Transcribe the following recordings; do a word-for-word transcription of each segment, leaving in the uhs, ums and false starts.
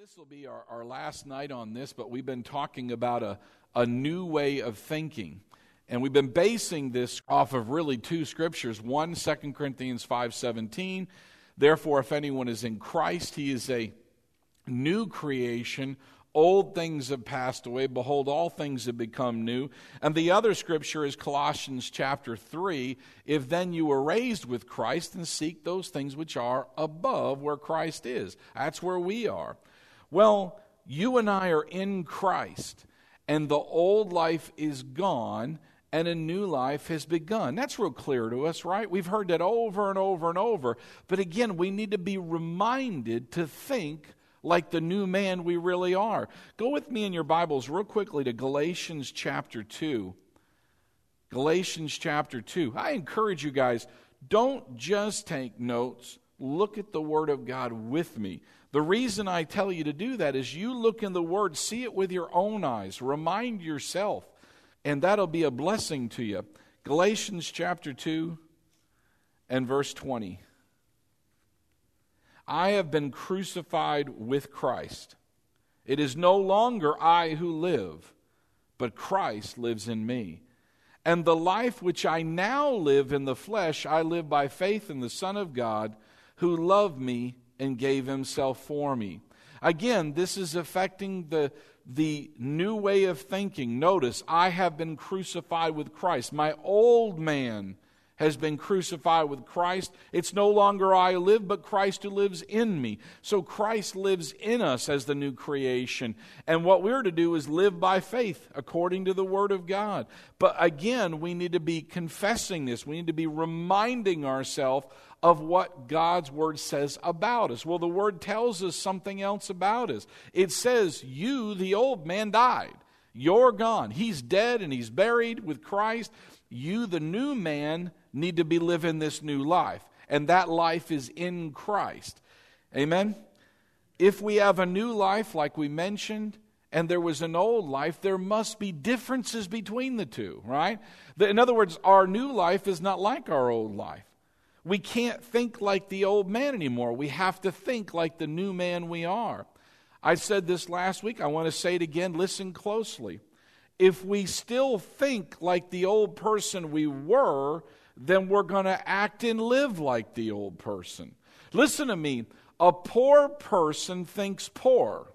This will be our, our last night on this, but we've been talking about a, a new way of thinking. And we've been basing this off of really two scriptures. One, Second Corinthians five seventeen, therefore if anyone is in Christ, he is a new creation. Old things have passed away. Behold, all things have become new. And the other scripture is Colossians chapter three. If then you were raised with Christ, then seek those things which are above where Christ is. That's where we are. Well, you and I are in Christ, and the old life is gone, and a new life has begun. That's real clear to us, right? We've heard that over and over and over. But again, we need to be reminded to think like the new man we really are. Go with me in your Bibles real quickly to Galatians chapter two. Galatians chapter two. I encourage you guys, don't just take notes. Look at the Word of God with me. The reason I tell you to do that is you look in the Word, see it with your own eyes. Remind yourself, and that'll be a blessing to you. Galatians chapter two and verse twenty. I have been crucified with Christ. It is no longer I who live, but Christ lives in me. And the life which I now live in the flesh, I live by faith in the Son of God, who loved me and gave himself for me. Again, this is affecting the, the new way of thinking. Notice, I have been crucified with Christ. My old man has been crucified with Christ. It's no longer I live, but Christ who lives in me. So Christ lives in us as the new creation. And what we're to do is live by faith according to the Word of God. But again, we need to be confessing this. We need to be reminding ourselves of what God's Word says about us. Well, the Word tells us something else about us. It says, you, the old man, died. You're gone. He's dead and he's buried with Christ. You, the new man, need to be living this new life. And that life is in Christ. Amen? If we have a new life, like we mentioned, and there was an old life, there must be differences between the two, right? In other words, our new life is not like our old life. We can't think like the old man anymore. We have to think like the new man we are. I said this last week. I want to say it again. Listen closely. If we still think like the old person we were, then we're going to act and live like the old person. Listen to me. A poor person thinks poor.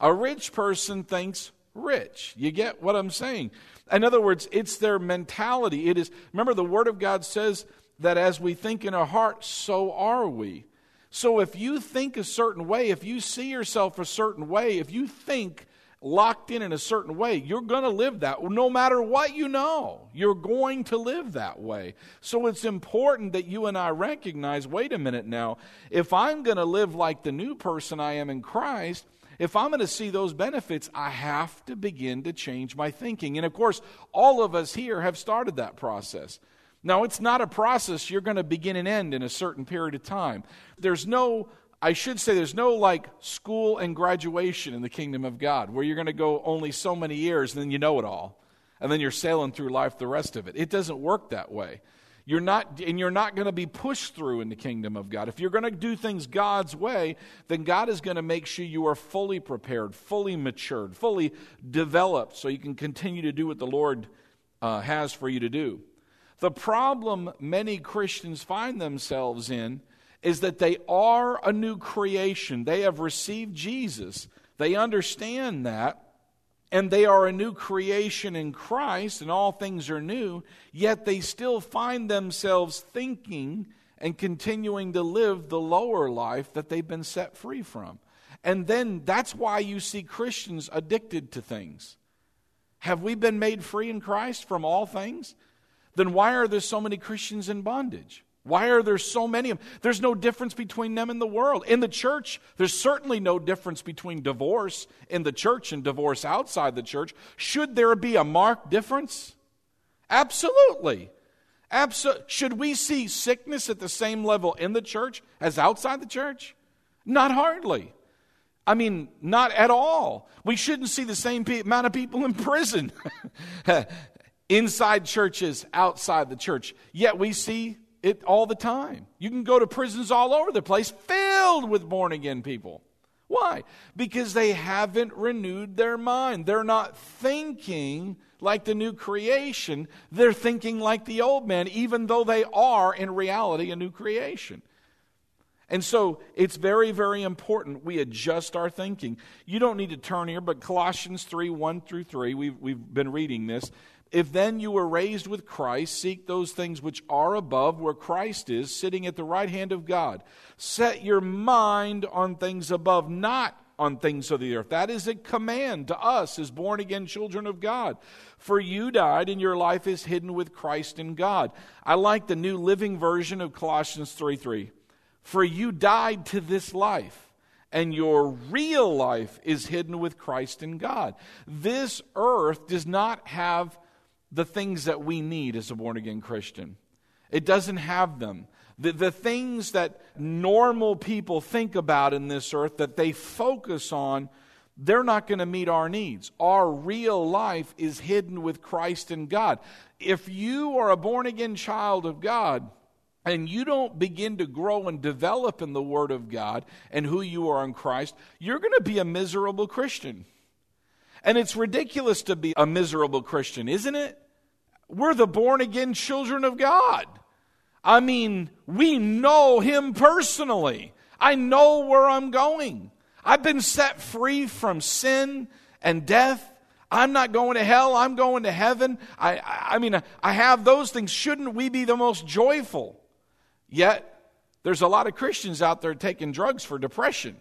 A rich person thinks rich. You get what I'm saying? In other words, it's their mentality. It is. Remember, the Word of God says that as we think in our heart, so are we. So if you think a certain way, if you see yourself a certain way, if you think locked in in a certain way, you're going to live that. No matter what you know, you're going to live that way. So it's important that you and I recognize, wait a minute now, if I'm going to live like the new person I am in Christ, if I'm going to see those benefits, I have to begin to change my thinking. And of course, all of us here have started that process. Now, it's not a process you're going to begin and end in a certain period of time. There's no I should say there's no like school and graduation in the kingdom of God where you're going to go only so many years and then you know it all. And then you're sailing through life the rest of it. It doesn't work that way. You're not, and you're not going to be pushed through in the kingdom of God. If you're going to do things God's way, then God is going to make sure you are fully prepared, fully matured, fully developed so you can continue to do what the Lord uh, has for you to do. The problem many Christians find themselves in is that they are a new creation. They have received Jesus. They understand that, and they are a new creation in Christ, and all things are new, yet they still find themselves thinking and continuing to live the lower life that they've been set free from. And then that's why you see Christians addicted to things. Have we been made free in Christ from all things? Then why are there so many Christians in bondage? Why are there so many of them? There's no difference between them and the world. In the church, there's certainly no difference between divorce in the church and divorce outside the church. Should there be a marked difference? Absolutely. Absol- Should we see sickness at the same level in the church as outside the church? Not hardly. I mean, not at all. We shouldn't see the same pe- amount of people in prison. Inside churches, outside the church. Yet we see it all the time. You can go to prisons all over the place filled with born-again people. Why? Because they haven't renewed their mind. They're not thinking like the new creation. They're thinking like the old man, even though they are in reality a new creation. And so it's very, very important we adjust our thinking. You don't need to turn here, but Colossians three, one through three, we've, we've been reading this. If then you were raised with Christ, seek those things which are above, where Christ is, sitting at the right hand of God. Set your mind on things above, not on things of the earth. That is a command to us as born-again children of God. For you died, and your life is hidden with Christ in God. I like the New Living Version of Colossians three three. For you died to this life, and your real life is hidden with Christ in God. This earth does not have the things that we need as a born-again Christian. It doesn't have them. The, the things that normal people think about in this earth, that they focus on, they're not going to meet our needs. Our real life is hidden with Christ in God. If you are a born-again child of God, and you don't begin to grow and develop in the Word of God and who you are in Christ, you're going to be a miserable Christian. And it's ridiculous to be a miserable Christian, isn't it? We're the born-again children of God. I mean, we know Him personally. I know where I'm going. I've been set free from sin and death. I'm not going to hell. I'm going to heaven. I, I, I mean, I have those things. Shouldn't we be the most joyful? Yet, there's a lot of Christians out there taking drugs for depression.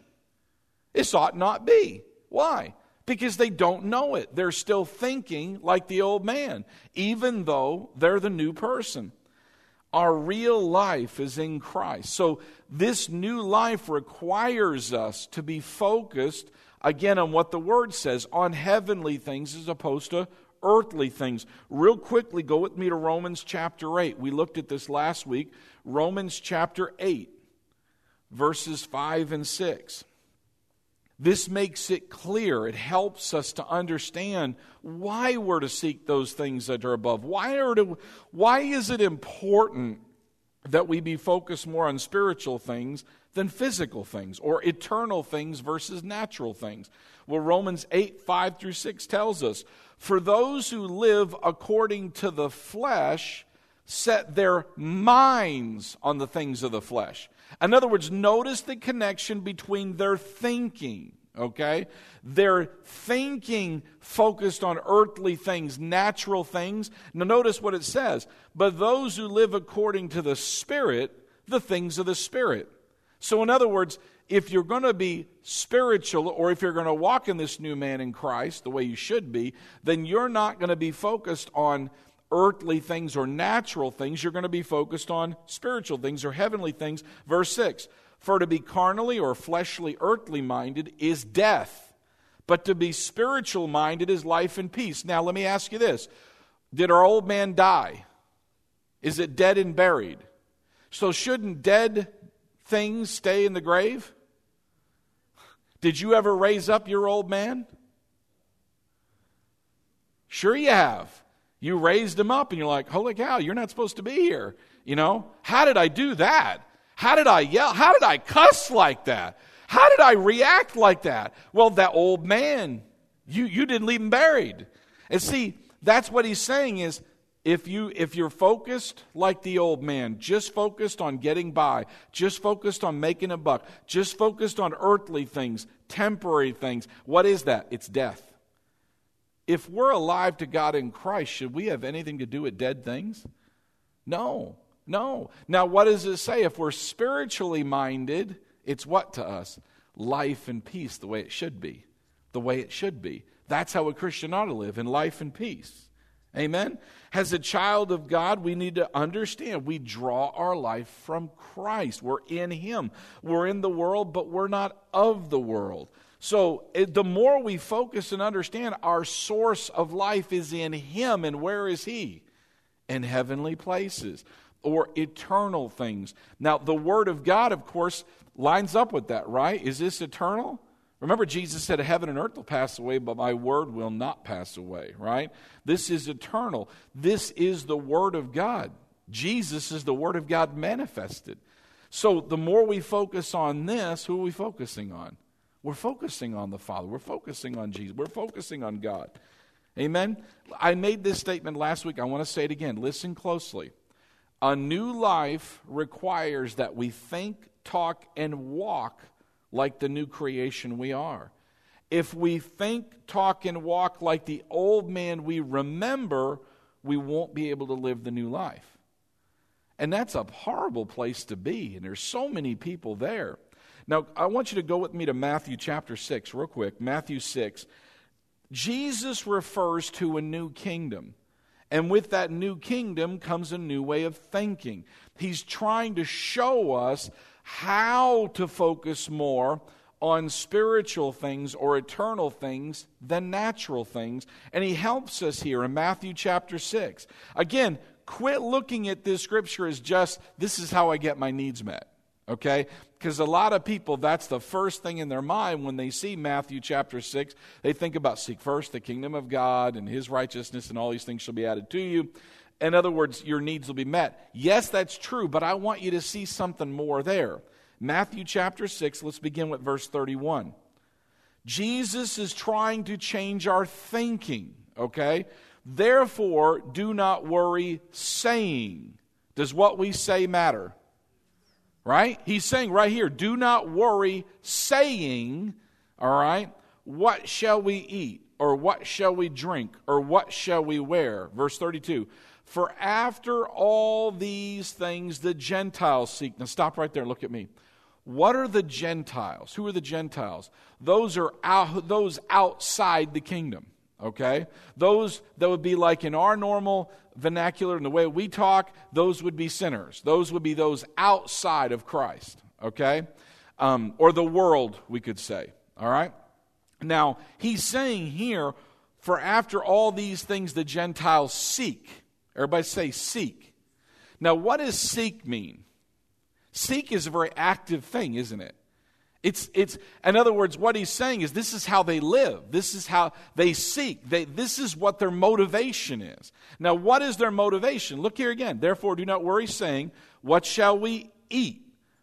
This ought not be. Why? Because they don't know it. They're still thinking like the old man, even though they're the new person. Our real life is in Christ. So this new life requires us to be focused, again, on what the Word says, on heavenly things as opposed to earthly things. Real quickly, go with me to Romans chapter eight. We looked at this last week. Romans chapter eight, verses five and six. This makes it clear. It helps us to understand why we're to seek those things that are above. Why are to, why is it important that we be focused more on spiritual things than physical things, or eternal things versus natural things? Well, Romans eight, five through six tells us, for those who live according to the flesh set their minds on the things of the flesh. In other words, notice the connection between their thinking, okay? Their thinking focused on earthly things, natural things. Now notice what it says, but those who live according to the Spirit, the things of the Spirit. So in other words, if you're going to be spiritual, or if you're going to walk in this new man in Christ the way you should be, then you're not going to be focused on earthly things or natural things. You're going to be focused on spiritual things or heavenly things. Verse six, for to be carnally or fleshly, earthly minded is death, but to be spiritual minded is life and peace. Now let me ask you this. Did our old man die? Is it dead and buried? So shouldn't dead things stay in the grave? Did you ever raise up your old man? Sure you have. You raised him up and you're like, holy cow, you're not supposed to be here. You know, how did I do that? How did I yell? How did I cuss like that? How did I react like that? Well, that old man, you, you didn't leave him buried. And see, that's what he's saying is, if you, if you're focused like the old man, just focused on getting by, just focused on making a buck, just focused on earthly things, temporary things, what is that? It's death. If we're alive to God in Christ, should we have anything to do with dead things? No, no. Now, what does it say? If we're spiritually minded, it's what to us? Life and peace, the way it should be. The way it should be. That's how a Christian ought to live, in life and peace. Amen? As a child of God, we need to understand we draw our life from Christ. We're in Him. We're in the world, but we're not of the world. So the more we focus and understand our source of life is in Him, and where is He? In heavenly places or eternal things. Now, the Word of God, of course, lines up with that, right? Is this eternal? Remember, Jesus said, heaven and earth will pass away, but my word will not pass away, right? This is eternal. This is the Word of God. Jesus is the Word of God manifested. So the more we focus on this, who are we focusing on? We're focusing on the Father. We're focusing on Jesus. We're focusing on God. Amen? I made this statement last week. I want to say it again. Listen closely. A new life requires that we think, talk, and walk like the new creation we are. If we think, talk, and walk like the old man we remember, we won't be able to live the new life. And that's a horrible place to be, and there's so many people there. Now, I want you to go with me to Matthew chapter six real quick. Matthew six. Jesus refers to a new kingdom. And with that new kingdom comes a new way of thinking. He's trying to show us how to focus more on spiritual things or eternal things than natural things. And he helps us here in Matthew chapter six. Again, quit looking at this scripture as just, this is how I get my needs met. Okay? Because a lot of people, that's the first thing in their mind when they see Matthew chapter six. They think about seek first the kingdom of God and his righteousness and all these things shall be added to you. In other words, your needs will be met. Yes, that's true, but I want you to see something more there. Matthew chapter six, let's begin with verse thirty-one. Jesus is trying to change our thinking, okay? Therefore, do not worry saying. Does what we say matter? Right? He's saying right here, do not worry saying, all right, what shall we eat, or what shall we drink, or what shall we wear? Verse thirty-two, for after all these things the Gentiles seek. Now stop right there and look at me. What are the Gentiles? Who are the Gentiles? Those are out, those outside the kingdom, okay? Those that would be like in our normal vernacular and the way we talk, those would be sinners. Those would be those outside of Christ, okay? Um, or the world, we could say, all right? Now, he's saying here, for after all these things the Gentiles seek. Everybody say seek. Now, what does seek mean? Seek is a very active thing, isn't it? It's, it's, in other words, what he's saying is this is how they live. This is how they seek. They, this is what their motivation is. Now, what is their motivation? Look here again. Therefore, do not worry, saying, what shall we eat?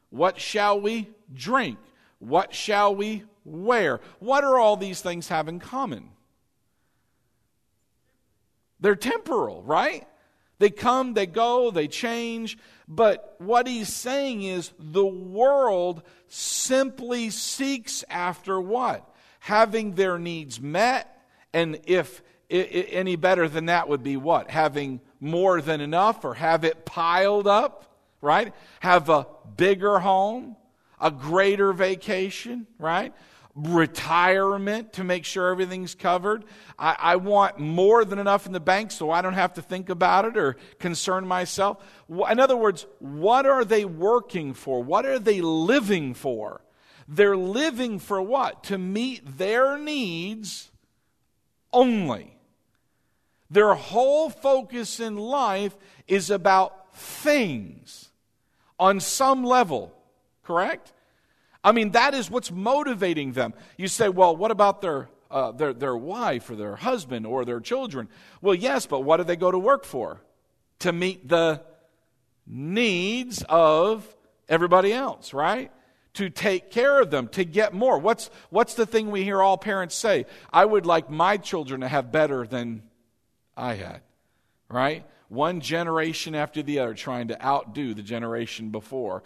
What shall we drink? What shall we wear? What are all these things have in common? They're temporal, right? They come, they go, they change. But what he's saying is the world simply seeks after what? Having their needs met, and if it, it, any better than that would be what? Having more than enough, or have it piled up, right? Have a bigger home, a greater vacation, right? Retirement to make sure everything's covered. I, I want more than enough in the bank so I don't have to think about it or concern myself. In other words, what are they working for? What are they living for? They're living for what? To meet their needs only. Their whole focus in life is about things on some level, correct? I mean, that is what's motivating them. You say, well, what about their, uh, their, their wife or their husband or their children? Well, yes, but what do they go to work for? To meet the needs of everybody else, right? To take care of them, to get more. What's, what's the thing we hear all parents say? I would like my children to have better than I had, right? One generation after the other trying to outdo the generation before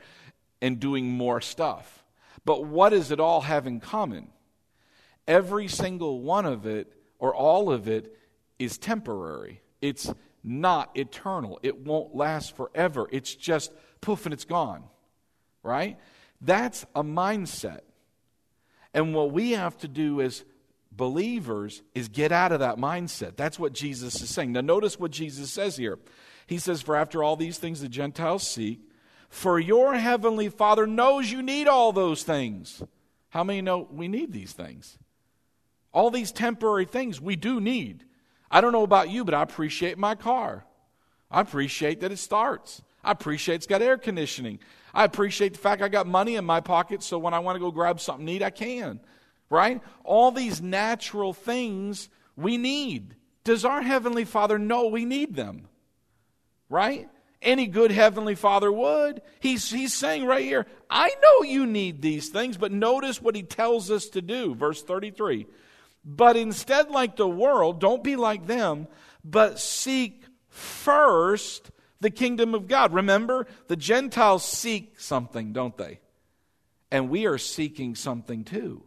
and doing more stuff. But what does it all have in common? Every single one of it, or all of it, is temporary. It's not eternal. It won't last forever. It's just poof and it's gone, right? That's a mindset. And what we have to do as believers is get out of that mindset. That's what Jesus is saying. Now notice what Jesus says here. He says, for after all these things the Gentiles seek, for your heavenly Father knows you need all those things. How many know we need these things? All these temporary things we do need. I don't know about you, but I appreciate my car. I appreciate that it starts. I appreciate it's got air conditioning. I appreciate the fact I got money in my pocket so when I want to go grab something to eat, I can. Right? All these natural things we need. Does our heavenly Father know we need them? Right? Any good heavenly father would. He's, he's saying right here, I know you need these things, but notice what he tells us to do. Verse thirty-three, but instead like the world, don't be like them, but seek first the kingdom of God. Remember, the Gentiles seek something, don't they? And we are seeking something too.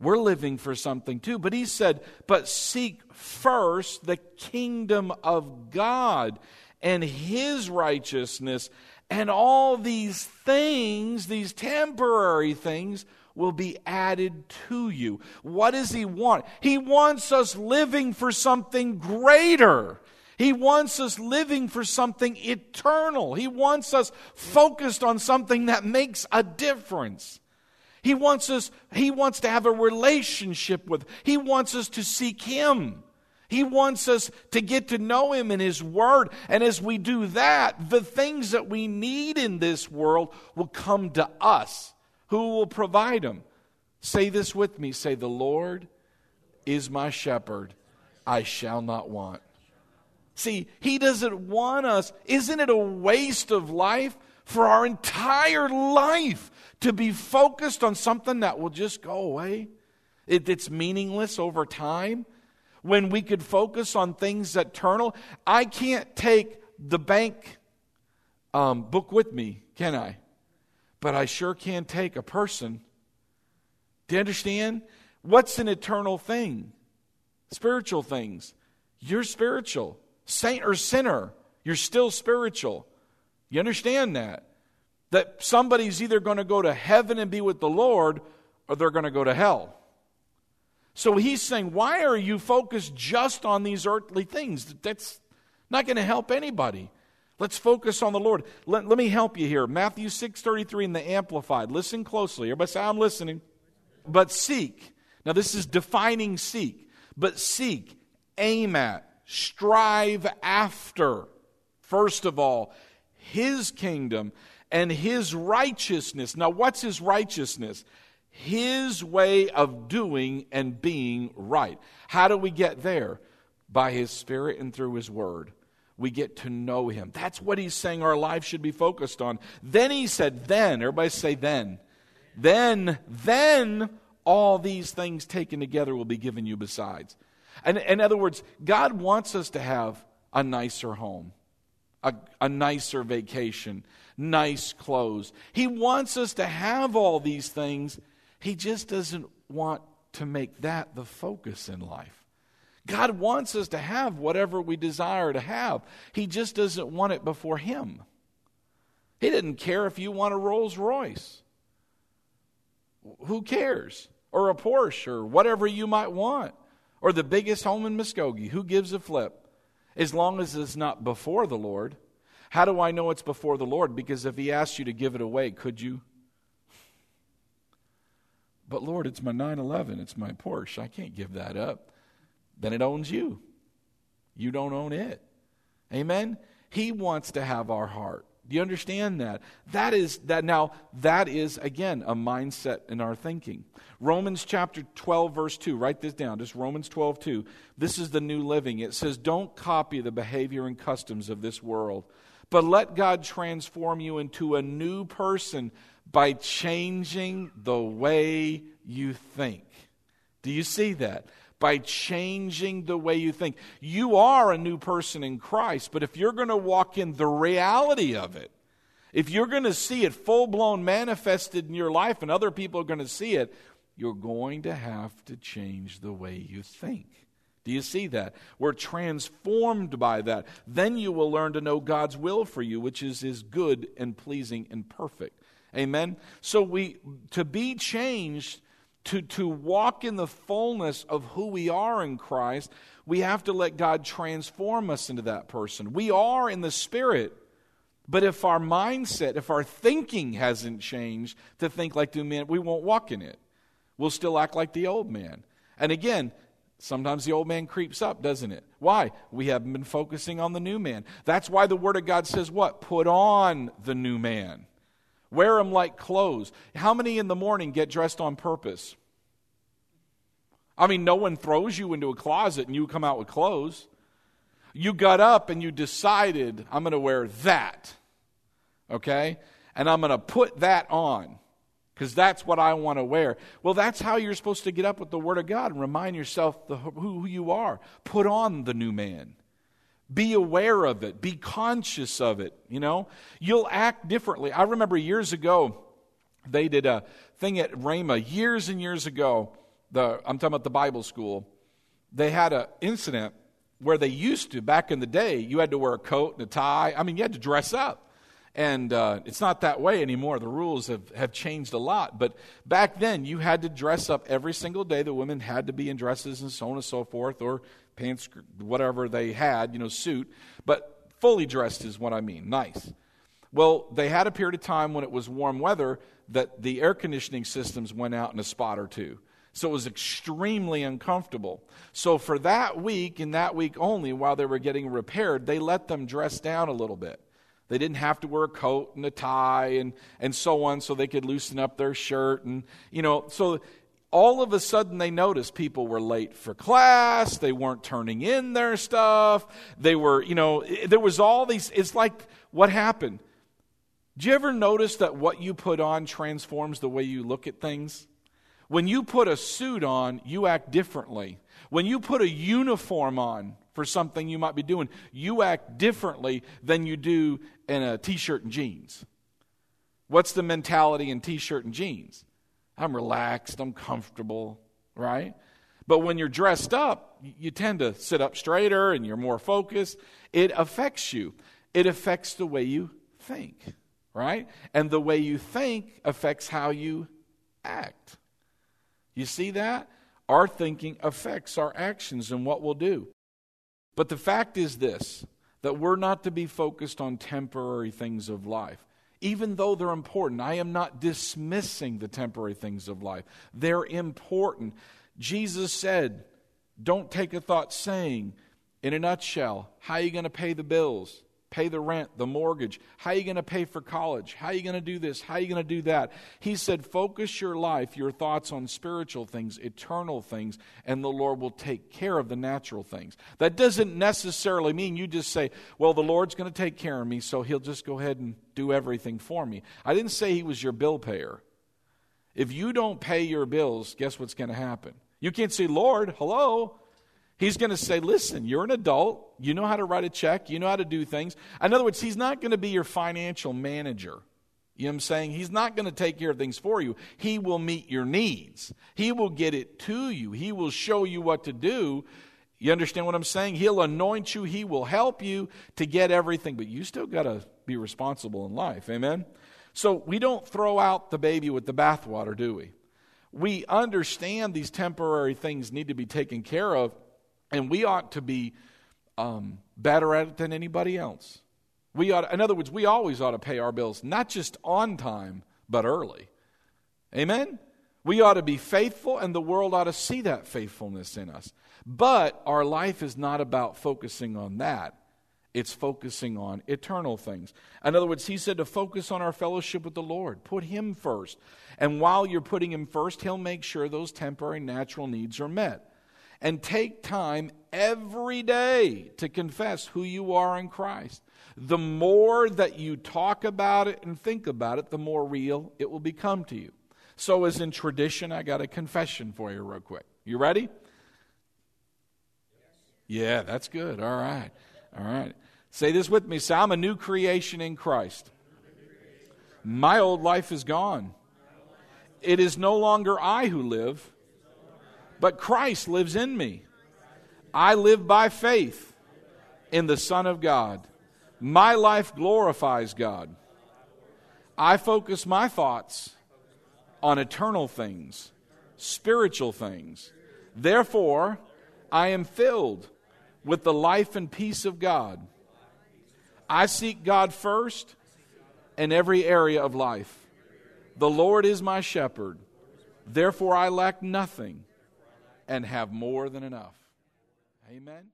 We're living for something too. But he said, but seek first the kingdom of God and his righteousness, and all these things, these temporary things, will be added to you. What does he want? He wants us living for something greater. He wants us living for something eternal. He wants us focused on something that makes a difference. He wants us, he wants to have a relationship with, he wants us to seek him. He wants us to get to know him and his word. And as we do that, the things that we need in this world will come to us. Who will provide them? Say this with me. Say, the Lord is my shepherd. I shall not want. See, he doesn't want us. Isn't it a waste of life for our entire life to be focused on something that will just go away? It, it's meaningless over time. When we could focus on things eternal. I can't take the bank um, book with me, can I? But I sure can take a person. Do you understand? What's an eternal thing? Spiritual things. You're spiritual. Saint or sinner, you're still spiritual. You understand that? That somebody's either going to go to heaven and be with the Lord, or they're going to go to hell. So he's saying, why are you focused just on these earthly things? That's not going to help anybody. Let's focus on the Lord. Let, let me help you here. Matthew six thirty-three in the Amplified. Listen closely. Everybody say, I'm listening. But seek. Now this is defining seek. But seek, aim at, strive after, first of all, his kingdom and his righteousness. Now what's his righteousness? His way of doing and being right. How do we get there? By his Spirit and through his word. We get to know him. That's what he's saying our life should be focused on. Then he said, then, everybody say then. Then, then all these things taken together will be given you besides. And in other words, God wants us to have a nicer home. A, a nicer vacation, nice clothes. He wants us to have all these things. He just doesn't want to make that the focus in life. God wants us to have whatever we desire to have. He just doesn't want it before him. He didn't care if you want a Rolls Royce. Who cares? Or a Porsche or whatever you might want. Or the biggest home in Muskogee. Who gives a flip? As long as it's not before the Lord. How do I know it's before the Lord? Because if he asked you to give it away, could you? But Lord, it's my nine eleven. It's my Porsche. I can't give that up. Then it owns you. You don't own it. Amen? He wants to have our heart. Do you understand that? That is that now, that is, again, a mindset in our thinking. Romans chapter twelve, verse two. Write this down. Just Romans twelve, two. This is the New Living. It says, don't copy the behavior and customs of this world, but let God transform you into a new person by changing the way you think. Do you see that? By changing the way you think. You are a new person in Christ, but if you're going to walk in the reality of it, if you're going to see it full-blown manifested in your life and other people are going to see it, you're going to have to change the way you think. Do you see that? We're transformed by that. Then you will learn to know God's will for you, which is his good and pleasing and perfect. Amen? So we to be changed... To, to walk in the fullness of who we are in Christ, we have to let God transform us into that person. We are in the Spirit, but if our mindset, if our thinking hasn't changed to think like the new man, we won't walk in it. We'll still act like the old man. And again, sometimes the old man creeps up, doesn't it? Why? We haven't been focusing on the new man. That's why the Word of God says what? Put on the new man. Wear them like clothes. How many in the morning get dressed on purpose? I mean, no one throws you into a closet and you come out with clothes. You got up and you decided, I'm going to wear that, okay? And I'm going to put that on because that's what I want to wear. Well, that's how you're supposed to get up with the Word of God and remind yourself the, who you are. Put on the new man. Be aware of it. Be conscious of it, you know? You'll act differently. I remember years ago, they did a thing at Rhema years and years ago. The, I'm talking about the Bible school. They had an incident where they used to, back in the day, you had to wear a coat and a tie. I mean, you had to dress up. And uh, it's not that way anymore. The rules have, have changed a lot. But back then, you had to dress up every single day. The women had to be in dresses and so on and so forth, or pants, whatever they had, you know, suit. But fully dressed is what I mean, nice. Well, they had a period of time when it was warm weather that the air conditioning systems went out in a spot or two. So it was extremely uncomfortable. So for that week and that week only, while they were getting repaired, they let them dress down a little bit. They didn't have to wear a coat and a tie and, and so on, so they could loosen up their shirt. And, you know, so all of a sudden they noticed people were late for class. They weren't turning in their stuff. They were, you know, there was all these, it's like what happened. Do you ever notice that what you put on transforms the way you look at things? When you put a suit on, you act differently. When you put a uniform on for something you might be doing, you act differently than you do in a t-shirt and jeans. What's the mentality in t-shirt and jeans? I'm relaxed, I'm comfortable, right? But when you're dressed up, you tend to sit up straighter and you're more focused. It affects you. It affects the way you think, right? And the way you think affects how you act. You see that? Our thinking affects our actions and what we'll do. But the fact is this, that we're not to be focused on temporary things of life, even though they're important. I am not dismissing the temporary things of life. They're important. Jesus said, don't take a thought saying, in a nutshell, how are you going to pay the bills? Pay the rent, the mortgage. How are you going to pay for college? How are you going to do this? How are you going to do that? He said, focus your life, your thoughts on spiritual things, eternal things, and the Lord will take care of the natural things. That doesn't necessarily mean you just say, well, the Lord's going to take care of me, so he'll just go ahead and do everything for me. I didn't say he was your bill payer. If you don't pay your bills, guess what's going to happen? You can't say, Lord, hello. He's going to say, listen, you're an adult. You know how to write a check. You know how to do things. In other words, he's not going to be your financial manager. You know what I'm saying? He's not going to take care of things for you. He will meet your needs. He will get it to you. He will show you what to do. You understand what I'm saying? He'll anoint you. He will help you to get everything. But you still got to be responsible in life. Amen? So we don't throw out the baby with the bathwater, do we? We understand these temporary things need to be taken care of. And we ought to be um, better at it than anybody else. We ought, in other words, we always ought to pay our bills, not just on time, but early. Amen? We ought to be faithful, and the world ought to see that faithfulness in us. But our life is not about focusing on that. It's focusing on eternal things. In other words, he said to focus on our fellowship with the Lord. Put him first. And while you're putting him first, he'll make sure those temporary natural needs are met. And take time every day to confess who you are in Christ. The more that you talk about it and think about it, the more real it will become to you. So as in tradition, I got a confession for you real quick. You ready? Yeah, that's good. All right. All right. Say this with me. Say, I'm a new creation in Christ. My old life is gone. It is no longer I who live, but Christ lives in me. I live by faith in the Son of God. My life glorifies God. I focus my thoughts on eternal things, spiritual things. Therefore, I am filled with the life and peace of God. I seek God first in every area of life. The Lord is my shepherd. Therefore, I lack nothing. And have more than enough. Amen.